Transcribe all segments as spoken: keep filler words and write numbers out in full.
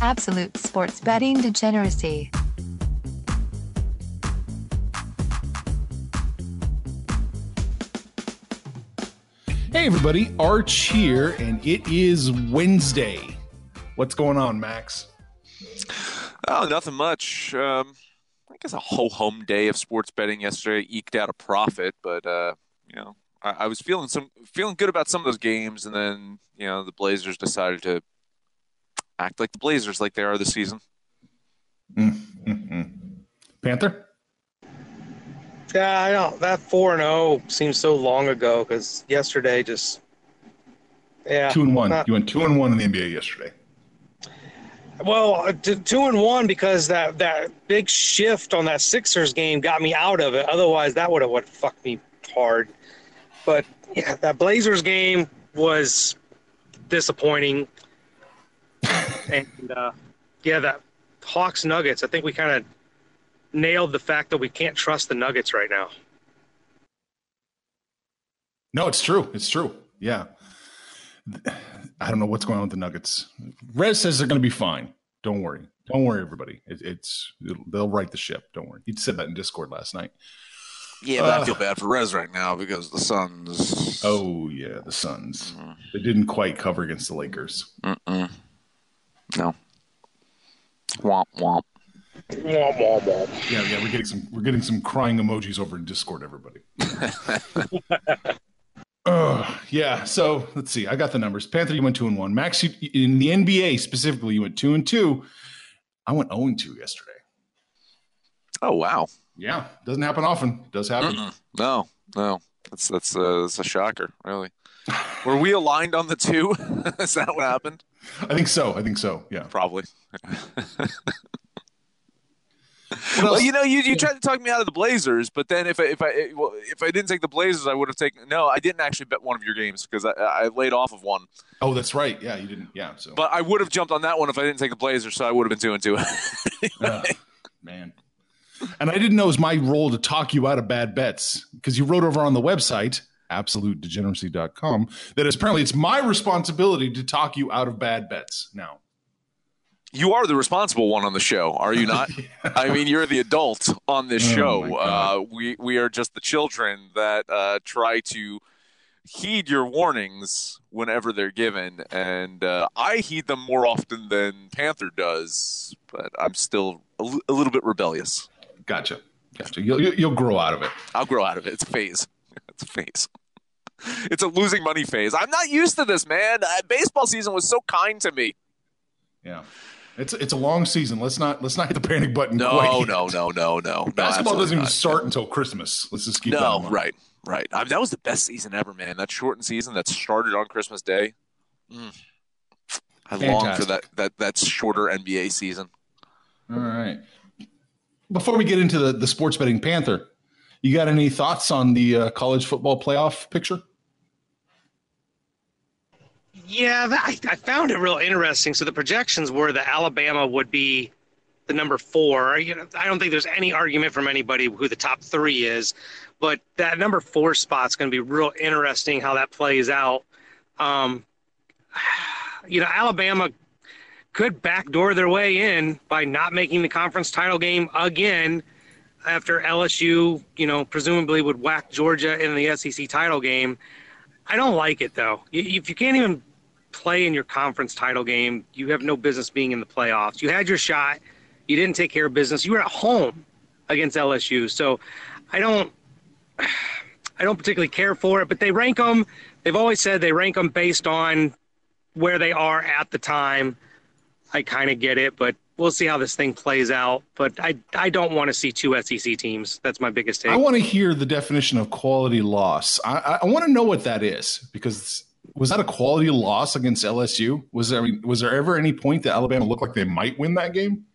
Absolute sports betting degeneracy. Hey everybody, Arch here, and it is Wednesday. What's going on, Max? Oh, nothing much. Um, I guess a whole home day of sports betting yesterday eked out a profit, but uh, you know, I, I was feeling some feeling good about some of those games, and then you know the Blazers decided to act like the Blazers, like they are this season. Mm-hmm. Panther. Yeah, I don't. That four and oh seems so long ago because yesterday just, yeah. Two and one. Not, you went two and one in the N B A yesterday. Well, two and one because that, that big shift on that Sixers game got me out of it. Otherwise, that would have would fucked me hard. But yeah, that Blazers game was disappointing. and uh, yeah, that Hawks Nuggets. I think we kind of nailed the fact that we can't trust the Nuggets right now. No, it's true. It's true. Yeah. I don't know what's going on with the Nuggets. Rez says they're going to be fine. Don't worry. Don't worry, everybody. It, it's they'll right the ship. Don't worry. He said that in Discord last night. Yeah, but uh, I feel bad for Rez right now because the Suns. Oh, yeah, the Suns. Mm. They didn't quite cover against the Lakers. Mm-mm. No. Womp, womp. Yeah, yeah, yeah. We're getting some. We're getting some crying emojis over in Discord. Everybody. uh, yeah. So let's see. I got the numbers. Panther, you went two and one. Max, you, in the N B A specifically, you went two and two. I went zero and two yesterday. Oh wow. Yeah, doesn't happen often. Does happen. Mm-mm. No, no. That's that's, uh, that's a shocker. Really. Were we aligned on the two? Is that what happened? I think so. I think so. Yeah. Probably. Well, you know, you, you tried to talk me out of the Blazers, but then if I, if I well, if I didn't take the Blazers, I would have taken. No, I didn't actually bet one of your games because I, I laid off of one. Oh, that's right. Yeah, you didn't. Yeah. So, but I would have jumped on that one if I didn't take the Blazers, so I would have been two and two. uh, man, and I didn't know it was my role to talk you out of bad bets because you wrote over on the website absolute degeneracy dot com that is apparently it's my responsibility to talk you out of bad bets now. You are the responsible one on the show, are you not? Yeah. I mean, you're the adult on this oh show. Uh, we we are just the children that uh, try to heed your warnings whenever they're given, and uh, I heed them more often than Panther does, but I'm still a, l- a little bit rebellious. Gotcha. Gotcha. You'll, you'll grow out of it. I'll grow out of it. It's a phase. It's a phase. It's a losing money phase. I'm not used to this, man. Uh, baseball season was so kind to me. Yeah. It's it's a long season. Let's not let's not hit the panic button. No, quite no, no, no, no. Basketball no, doesn't even not. start until Christmas. Let's just keep. No, that right, right. I mean, that was the best season ever, man. That shortened season that started on Christmas Day. Mm. I Fantastic. long for that that that's shorter N B A season. All right. Before we get into the, the sports betting Panther, you got any thoughts on the uh, college football playoff picture? Yeah, that, I, I found it real interesting. So the projections were that Alabama would be the number four. You know, I don't think there's any argument from anybody who the top three is, but that number four spot's going to be real interesting how that plays out. Um, you know, Alabama could backdoor their way in by not making the conference title game again after L S U, you know, presumably would whack Georgia in the S E C title game. I don't like it, though. If you can't even play in your conference title game. You have no business being in the playoffs. You had your shot. You didn't take care of business. You were at home against L S U. So I don't I don't particularly care for it, but they rank them. They've always said they rank them based on where they are at the time. I kind of get it, but we'll see how this thing plays out. But I, I don't want to see two S E C teams. That's my biggest take. I want to hear the definition of quality loss. I, I want to know what that is, because was that a quality loss against L S U? Was there, was there ever any point that Alabama looked like they might win that game?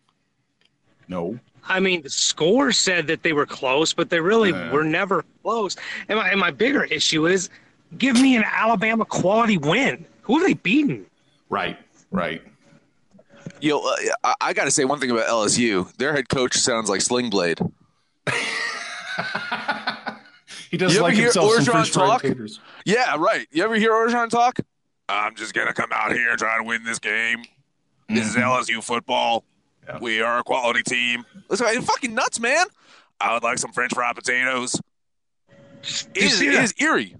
No. I mean, the score said that they were close, but they really uh, were never close. And my, and my bigger issue is, give me an Alabama quality win. Who have they beaten? Right, right. You know, I, I got to say one thing about L S U. Their head coach sounds like Sling Blade. He does like himself some Orgeron talk? Taters. Yeah, right. You ever hear Orgeron talk? I'm just going to come out here and try to win this game. Mm-hmm. This is L S U football. Yeah. We are a quality team. This guy's fucking nuts, man. I would like some French fried potatoes. It is, it is eerie.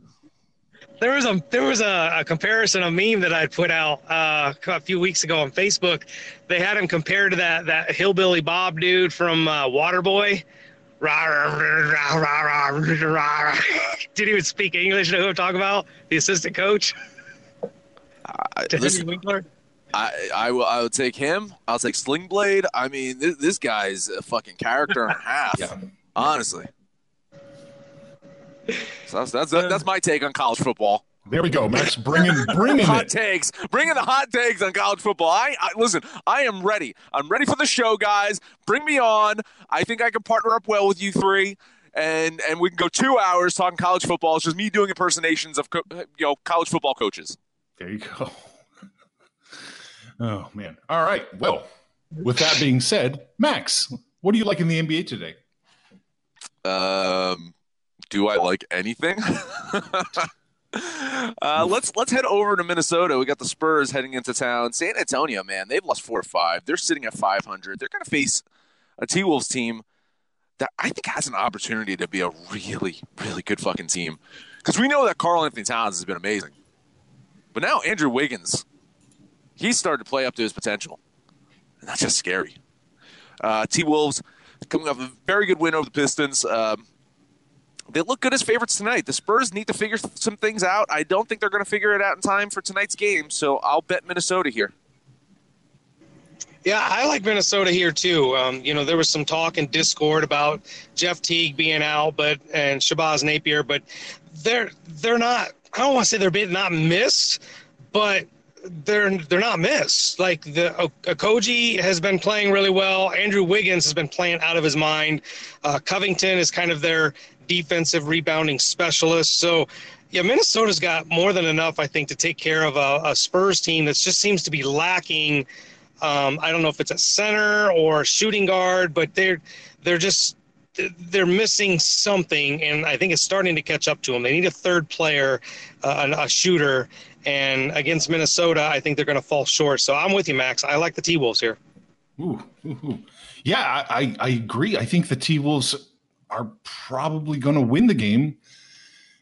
There was a there was a, a comparison, a meme that I put out uh, a few weeks ago on Facebook. They had him compared to that that hillbilly Bob dude from uh, Waterboy. Rah, rah, rah, rah, rah, rah, rah. Didn't even speak English. You know who I'm talking about? The assistant coach. Uh, to listen, Henry Winkler. I, I will I will take him. I'll take Sling Blade. I mean, this, this guy's a fucking character and a half. Yeah. Honestly. So that's that's, that's my take on college football. There we go, Max. Bring in, bring in hot it. takes. Bring in the hot takes on college football. I, I listen. I am ready. I'm ready for the show, guys. Bring me on. I think I can partner up well with you three, and and we can go two hours talking college football. It's just me doing impersonations of co- you know college football coaches. There you go. Oh man. All right. Well, with that being said, Max, what do you like in the N B A today? Um. Do I like anything? uh, let's let's head over to Minnesota. We got the Spurs heading into town. San Antonio, man, they've lost four or five. They're sitting at five hundred. They're going to face a T-Wolves team that I think has an opportunity to be a really, really good fucking team. Because we know that Carl Anthony Towns has been amazing. But now Andrew Wiggins, he's started to play up to his potential. And that's just scary. Uh, T-Wolves coming off a very good win over the Pistons. Um, They look good as favorites tonight. The Spurs need to figure some things out. I don't think they're going to figure it out in time for tonight's game, so I'll bet Minnesota here. Yeah, I like Minnesota here too. Um, you know, there was some talk in Discord about Jeff Teague being out, but and Shabazz Napier, but they're they're not. I don't want to say they're being not missed, but they're they're not missed. Like the Okoji has been playing really well. Andrew Wiggins has been playing out of his mind. Uh, Covington is kind of their defensive rebounding specialist. So, yeah, Minnesota's got more than enough, I think, to take care of a, a Spurs team that just seems to be lacking. Um, I don't know if it's a center or a shooting guard, but they're they're just they're missing something, and I think it's starting to catch up to them. They need a third player, uh, a, a shooter, and against Minnesota, I think they're going to fall short. So I'm with you, Max. I like the T-Wolves here. Ooh, ooh, ooh. Yeah, I, I agree. I think the T-Wolves are probably going to win the game,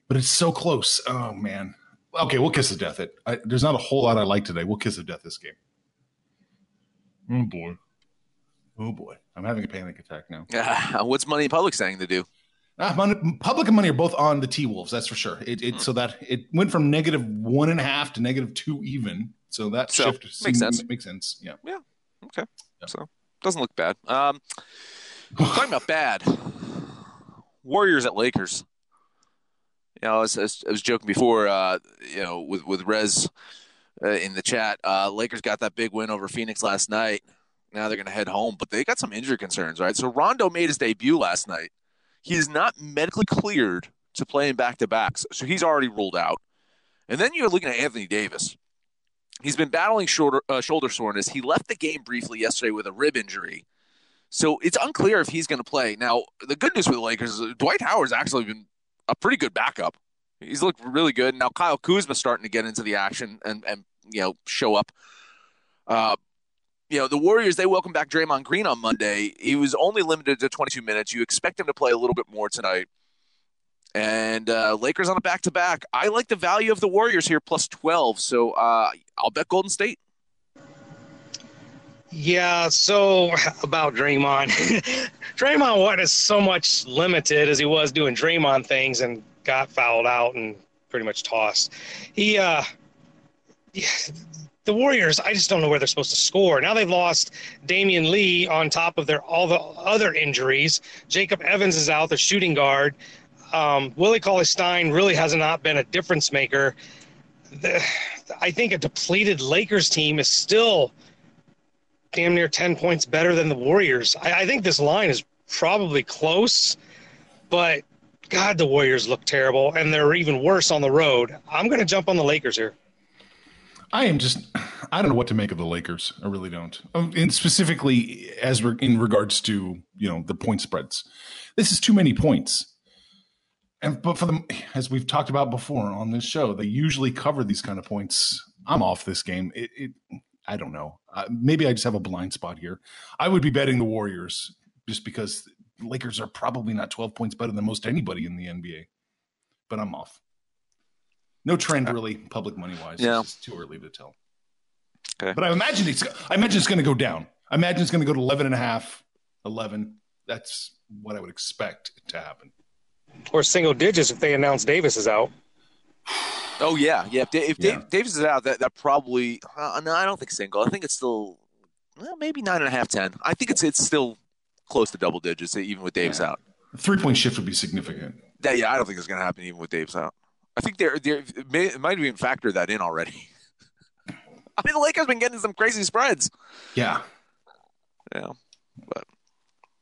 but it's so close. Oh man. Okay. We'll kiss the death. It I, there's not a whole lot I like today. We'll kiss the death this game. Oh boy. Oh boy. I'm having a panic attack now. Uh, what's Money Public saying to do? Ah, money, Public and Money are both on the T-Wolves. That's for sure. It, it hmm. So that it went from negative one and a half to negative two, even. So that so, shift makes seemed, sense. Makes sense. Yeah. Yeah. Okay. Yeah. So doesn't look bad. Um, talking about bad. Warriors at Lakers. You know, I was, I was joking before, uh, you know, with, with Rez uh, in the chat. Uh, Lakers got that big win over Phoenix last night. Now they're going to head home, but they got some injury concerns, right? So Rondo made his debut last night. He is not medically cleared to play in back-to-backs, so he's already ruled out. And then you're looking at Anthony Davis. He's been battling shoulder, uh, shoulder soreness. He left the game briefly yesterday with a rib injury. So it's unclear if he's going to play. Now, the good news for the Lakers is Dwight Howard's actually been a pretty good backup. He's looked really good. Now, Kyle Kuzma's starting to get into the action and, and you know, show up. Uh, you know, the Warriors, they welcomed back Draymond Green on Monday. He was only limited to twenty-two minutes. You expect him to play a little bit more tonight. And uh, Lakers on a back-to-back. I like the value of the Warriors here, plus twelve. So uh, I'll bet Golden State. Yeah, so about Draymond. Draymond wasn't so much limited as he was doing Draymond things and got fouled out and pretty much tossed. He, uh, yeah, the Warriors, I just don't know where they're supposed to score. Now they've lost Damian Lee on top of their all the other injuries. Jacob Evans is out, the shooting guard. Um, Willie Cauley-Stein really has not been a difference maker. The, I think a depleted Lakers team is still damn near ten points better than the Warriors. I, I think this line is probably close, but God, the Warriors look terrible, and they're even worse on the road. I'm going to jump on the Lakers here. I am just – I don't know what to make of the Lakers. I really don't. And specifically as re- in regards to, you know, the point spreads. This is too many points. And but for them, as we've talked about before on this show, they usually cover these kind of points. I'm off this game. It, it I don't know. Uh, maybe I just have a blind spot here. I would be betting the Warriors just because the Lakers are probably not twelve points better than most anybody in the N B A. But I'm off. No trend really, public money wise. Yeah. It's too early to tell. Okay. But I imagine it's I imagine it's going to go down. I imagine it's going to go to eleven and a half, eleven. That's what I would expect to happen. Or single digits if they announce Davis is out. Oh, yeah. Yeah. If, if yeah. Dave, Davis is out, that, that probably uh, – no, I don't think single. I think it's still well, maybe nine and a half, ten. I think it's it's still close to double digits even with Davis yeah. out. A three-point shift would be significant. That, yeah, I don't think it's going to happen even with Davis out. I think they're, they're, it, may, it might have even factored that in already. I mean, the Lakers have been getting some crazy spreads. Yeah. Yeah. But –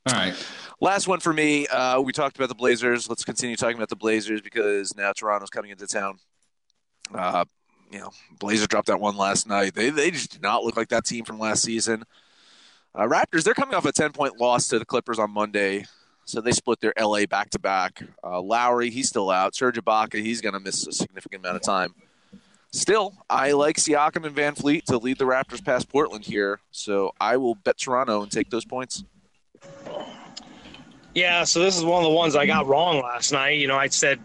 all right. Last one for me. Uh, we talked about the Blazers. Let's continue talking about the Blazers because now Toronto's coming into town. Uh, you know, Blazers dropped that one last night. They they just did not look like that team from last season. Uh, Raptors, they're coming off a ten-point loss to the Clippers on Monday, so they split their L A back-to-back. Uh, Lowry, he's still out. Serge Ibaka, he's going to miss a significant amount of time. Still, I like Siakam and Van Fleet to lead the Raptors past Portland here, so I will bet Toronto and take those points. Yeah, so this is one of the ones I got wrong last night. You know, I said,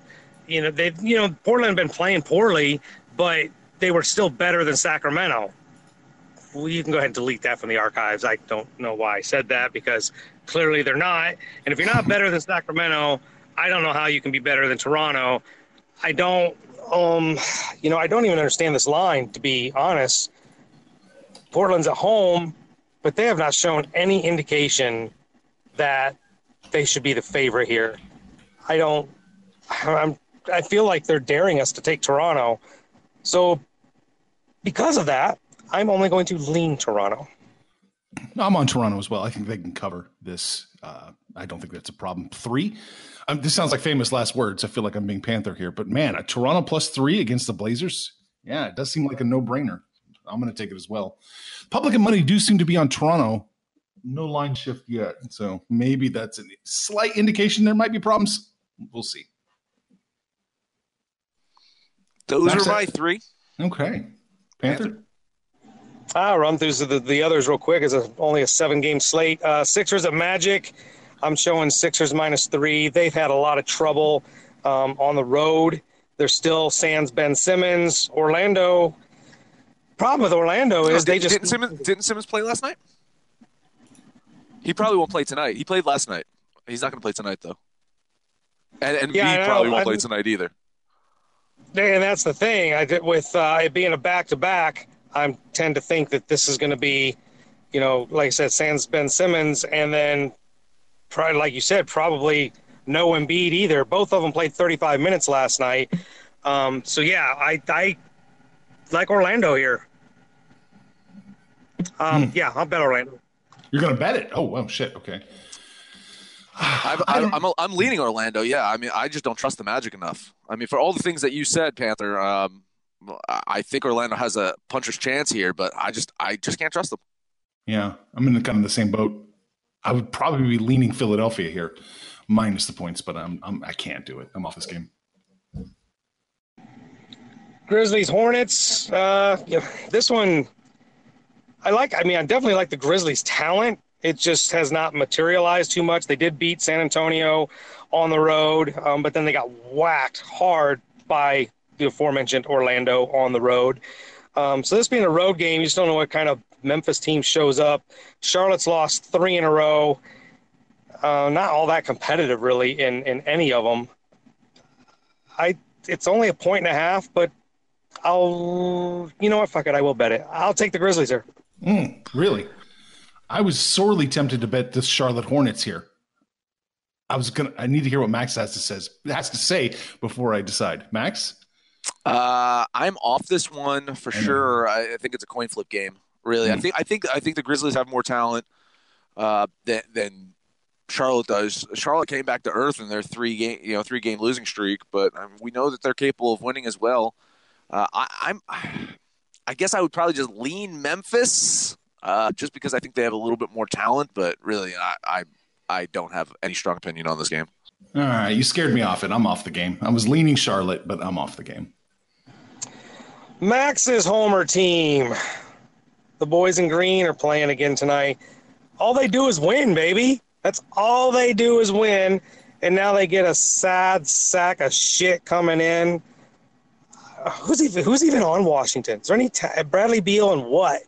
you know, they, you know, Portland had been playing poorly, but they were still better than Sacramento. Well, you can go ahead and delete that from the archives. I don't know why I said that because clearly they're not. And if you're not better than Sacramento, I don't know how you can be better than Toronto. I don't, um, you know, I don't even understand this line, to be honest. Portland's at home, but they have not shown any indication that they should be the favorite here. I don't I'm I feel like they're daring us to take Toronto. So because of that, I'm only going to lean Toronto. I'm on Toronto as well. I think they can cover this. Uh, I don't think that's a problem. Three. Um, this sounds like famous last words. I feel like I'm being Panther here, but man, a Toronto plus three against the Blazers. Yeah, it does seem like a no-brainer. I'm going to take it as well. Public and money do seem to be on Toronto. No line shift yet, so maybe that's a slight indication there might be problems. We'll see. Those are my three. Okay. Panther? I'll run through the, the others real quick. It's a, only a seven-game slate. Uh, Sixers at Magic. I'm showing Sixers minus three. They've had a lot of trouble um, on the road. They're still sans Ben Simmons. Orlando. Problem with Orlando is oh, they just – Simmons, didn't Simmons play last night? He probably won't play tonight. He played last night. He's not going to play tonight, though. And and yeah, Embiid probably won't play tonight either. And that's the thing. I did, with uh, it being a back-to-back, I tend to think that this is going to be, you know, like I said, sans Ben Simmons, and then probably, like you said, probably no Embiid either. Both of them played thirty-five minutes last night. Um, so, yeah, I, I like Orlando here. Um, hmm. Yeah, I'll bet Orlando. You're going to bet it. Oh, wow, shit. Okay. I've, I, I'm, a, I'm leaning Orlando. Yeah. I mean, I just don't trust the Magic enough. I mean, for all the things that you said, Panther, um, I think Orlando has a puncher's chance here, but I just, I just can't trust them. Yeah. I'm in the, kind of the same boat. I would probably be leaning Philadelphia here minus the points, but I'm, I'm I can't do it. I'm off this game. Grizzlies, Hornets. Uh, yeah, this one, I like, I mean, I definitely like the Grizzlies' talent, It just has not materialized too much. They did beat San Antonio on the road, um, but then they got whacked hard by the aforementioned Orlando on the road. Um, so this being a road game, you just don't know what kind of Memphis team shows up. Charlotte's lost three in a row. Uh, not all that competitive, really, in, in any of them. I It's only a point and a half, but I'll – you know what? Fuck it. I will bet it. I'll take the Grizzlies here. Mm, really? I was sorely tempted to bet the Charlotte Hornets here. I was gonna. I need to hear what Max has to says has to say before I decide. Max, uh, I'm off this one for I sure. I, I think it's a coin flip game. Really, mm. I think. I think. I think the Grizzlies have more talent uh, than than Charlotte does. Charlotte came back to earth in their three game, you know, three game losing streak, but um, we know that they're capable of winning as well. Uh, I, I'm. I guess I would probably just lean Memphis, uh, just because I think they have a little bit more talent. But really, I. I I don't have any strong opinion on this game. All right. You scared me off it. I'm off the game. I was leaning Charlotte, but I'm off the game. Max's homer team. The boys in green are playing again tonight. All they do is win, baby. That's all they do is win. And now they get a sad sack of shit coming in. Uh, who's even, who's even on Washington? Is there any ta- Bradley Beal and what?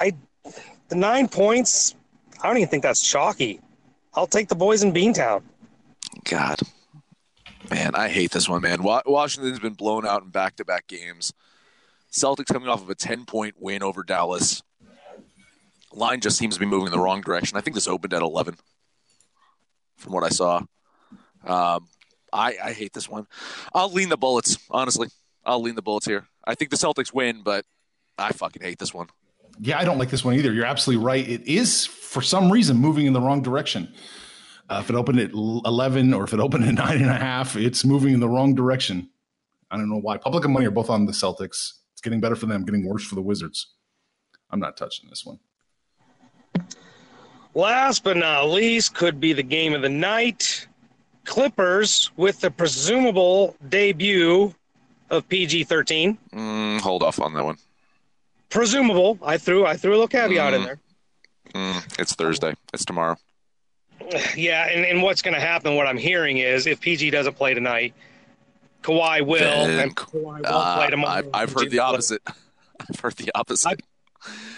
I, the nine points, I don't even think that's chalky. I'll take the boys in Beantown. God. Man, I hate this one, man. Wa- Washington's been blown out in back-to-back games. Celtics coming off of a ten-point win over Dallas. Line just seems to be moving in the wrong direction. I think this opened at eleven from what I saw. Um, I, I hate this one. I'll lean the Bullets, honestly. I'll lean the Bullets here. I think the Celtics win, but I fucking hate this one. Yeah, I don't like this one either. You're absolutely right. It is, for some reason, moving in the wrong direction. Uh, if it opened at eleven or if it opened at nine and a half, it's moving in the wrong direction. I don't know why. Public and money are both on the Celtics. It's getting better for them, getting worse for the Wizards. I'm not touching this one. Last but not least could be the game of the night. Clippers with the presumable debut of P G thirteen. Mm, hold off on that one. Presumable. I threw I threw a little caveat mm. in there. Mm. It's Thursday. It's tomorrow. Yeah, and, and what's going to happen, what I'm hearing is, if P G doesn't play tonight, Kawhi will, then, and Kawhi uh, won't play tomorrow. I've, I've heard the opposite. I've heard the opposite.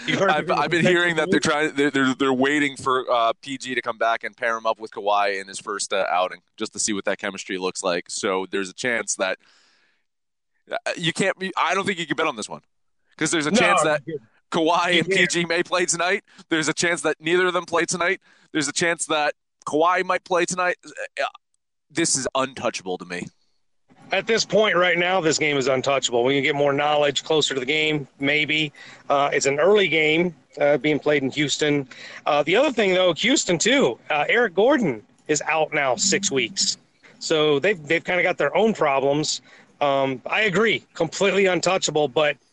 I've, heard I've, I've been hearing that they're trying. They're they're, they're waiting for uh, P G to come back and pair him up with Kawhi in his first uh, outing, just to see what that chemistry looks like. So there's a chance that you can't. I don't think you can bet on this one. Because there's a no, chance that Kawhi and P G may play tonight. There's a chance that neither of them play tonight. There's a chance that Kawhi might play tonight. This is untouchable to me. At this point right now, this game is untouchable. We can get more knowledge closer to the game, maybe. Uh, it's an early game uh, being played in Houston. Uh, the other thing, though, Houston, too, uh, Eric Gordon is out now six weeks. So they've, they've kind of got their own problems. Um, I agree, completely untouchable, but –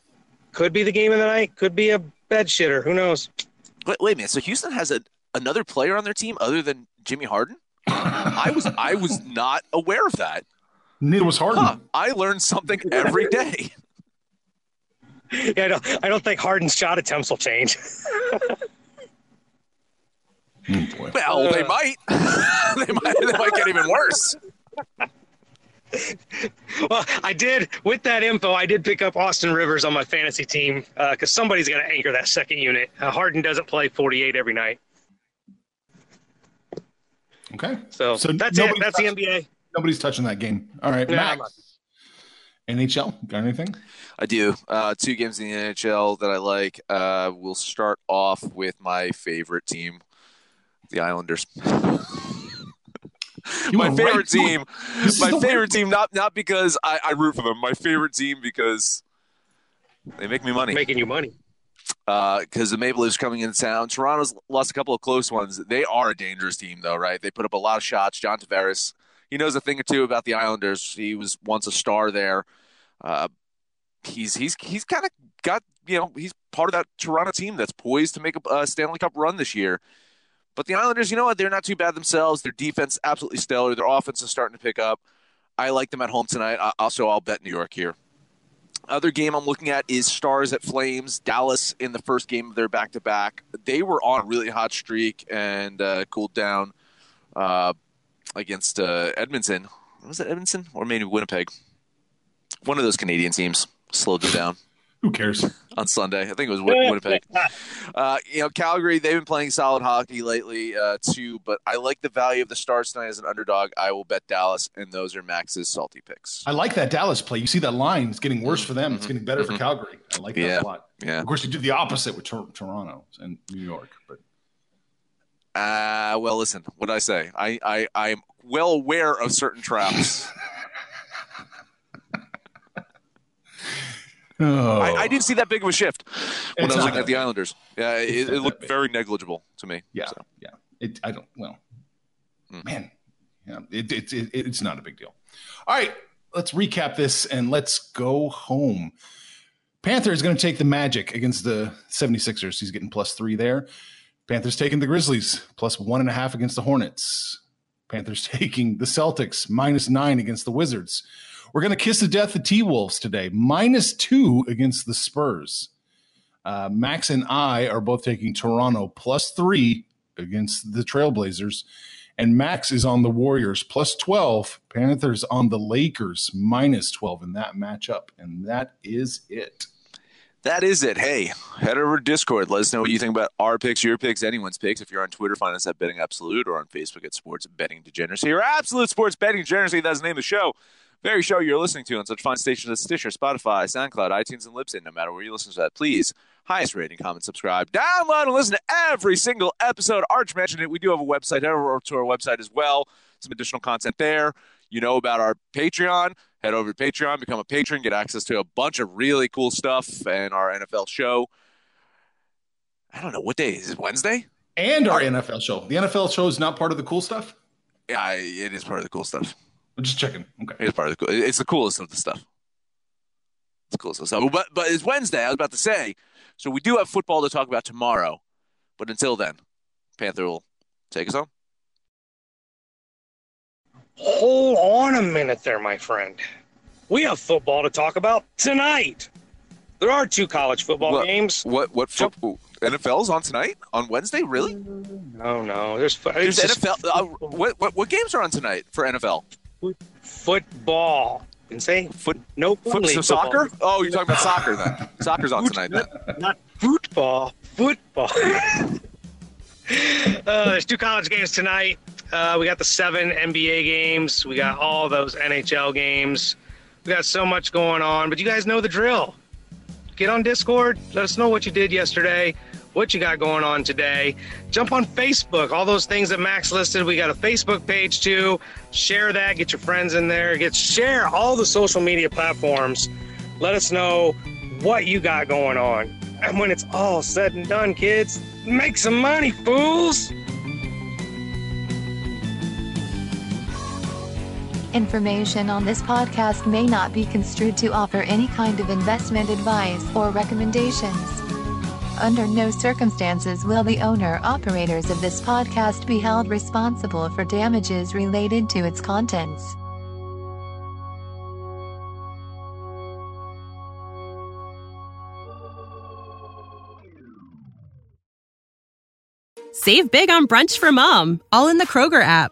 could be the game of the night. Could be a bed shitter. Who knows? Wait, wait a minute. So Houston has a, another player on their team other than Jimmy Harden? I was I was not aware of that. Neither was Harden. Huh, I learned something every day. Yeah, I don't, I don't think Harden's shot attempts will change. Oh, boy. Well, uh, they might. they might. They might get even worse. Well, I did, with that info, I did pick up Austin Rivers on my fantasy team because uh, somebody's got to anchor that second unit. Uh, Harden doesn't play forty-eight every night. Okay. So, so that's it. That's touched, the N B A. Nobody's touching that game. All right, no, Max. N H L, got anything? I do. Uh, two games in the N H L that I like. Uh, we'll start off with my favorite team, the Islanders. You my favorite right. team, my favorite right. team, not not because I, I root for them. My favorite team because they make me money. Making you money. Because uh, the Maple Leafs coming into town. Toronto's lost a couple of close ones. They are a dangerous team, though, right? They put up a lot of shots. John Tavares, he knows a thing or two about the Islanders. He was once a star there. Uh, he's he's he's kind of got, you know, he's part of that Toronto team that's poised to make a, a Stanley Cup run this year. But the Islanders, you know what? They're not too bad themselves. Their defense, absolutely stellar. Their offense is starting to pick up. I like them at home tonight. I, also, I'll bet New York here. Other game I'm looking at is Stars at Flames. Dallas in the first game of their back-to-back. They were on a really hot streak and uh, cooled down uh, against uh, Edmonton. Was it Edmonton or maybe Winnipeg? One of those Canadian teams slowed them down. Who cares? On Sunday. I think it was Win- Winnipeg. Uh, you know, Calgary, they've been playing solid hockey lately uh, too, but I like the value of the Stars tonight as an underdog. I will bet Dallas, and those are Max's salty picks. I like that Dallas play. You see that line. It's getting worse for them. It's getting better mm-hmm. for Calgary. I like that yeah. a lot. Yeah. Of course, you do the opposite with Tor- Toronto and New York. But uh, well, listen, what did I say? I, I, I'm well aware of certain traps. Oh. I, I didn't see that big of a shift when it's I was looking at the Islanders. Yeah, it, it looked very negligible to me. Yeah, so. yeah. It, I don't. Well, mm. man, yeah, it, it, it, it's not a big deal. All right, let's recap this and let's go home. Panther is going to take the Magic against the seventy-sixers. He's getting plus three there. Panthers taking the Grizzlies plus one and a half against the Hornets. Panthers taking the Celtics minus nine against the Wizards. We're going to kiss to death the T-Wolves today. Minus two against the Spurs. Uh, Max and I are both taking Toronto plus three against the Trailblazers. And Max is on the Warriors plus twelve. Panthers on the Lakers minus twelve in that matchup. And that is it. That is it. Hey, head over to Discord. Let us know what you think about our picks, your picks, anyone's picks. If you're on Twitter, find us at Betting Absolute or on Facebook at Sports Betting Degeneracy or Absolute Sports Betting Degeneracy. That's the name of the show. Very show you're listening to on such fine stations as Stitcher, Spotify, SoundCloud, iTunes, and Libsyn. No matter where you listen to that, please, highest rating, comment, subscribe, download, and listen to every single episode. Arch mentioned it. We do have a website. Head over to our website as well. Some additional content there. You know about our Patreon. Head over to Patreon, become a patron, get access to a bunch of really cool stuff and our N F L show. I don't know. What day is it? Wednesday? And our, our N F L show. The N F L show is not part of the cool stuff? Yeah, it is part of the cool stuff. I'm just checking. Okay. It's part of the cool. It's the coolest of the stuff. It's the coolest of the stuff. But but it's Wednesday, I was about to say. So we do have football to talk about tomorrow. But until then, Panther will take us home. Hold on a minute there, my friend. We have football to talk about tonight. There are two college football what, games. What what football? N F L's on tonight? On Wednesday? Really? No, no. There's, there's N F L. Uh, what, what what games are on tonight for N F L? Football. Didn't say foot. No, foot, so soccer. Football. Oh, you're talking about soccer then. Soccer's on tonight then. Not football. Football. uh, there's two college games tonight. Uh, we got the seven N B A games. We got all those N H L games. We got so much going on, but you guys know the drill. Get on Discord. Let us know what you did yesterday. What you got going on today. Jump on Facebook, all those things that Max listed. We got a Facebook page too. Share that, get your friends in there, get share all the social media platforms. Let us know what you got going on. And when it's all said and done, kids, make some money, fools. Information on this podcast may not be construed to offer any kind of investment advice or recommendations. Under no circumstances will the owner-operators of this podcast be held responsible for damages related to its contents. Save big on brunch for mom, all in the Kroger app.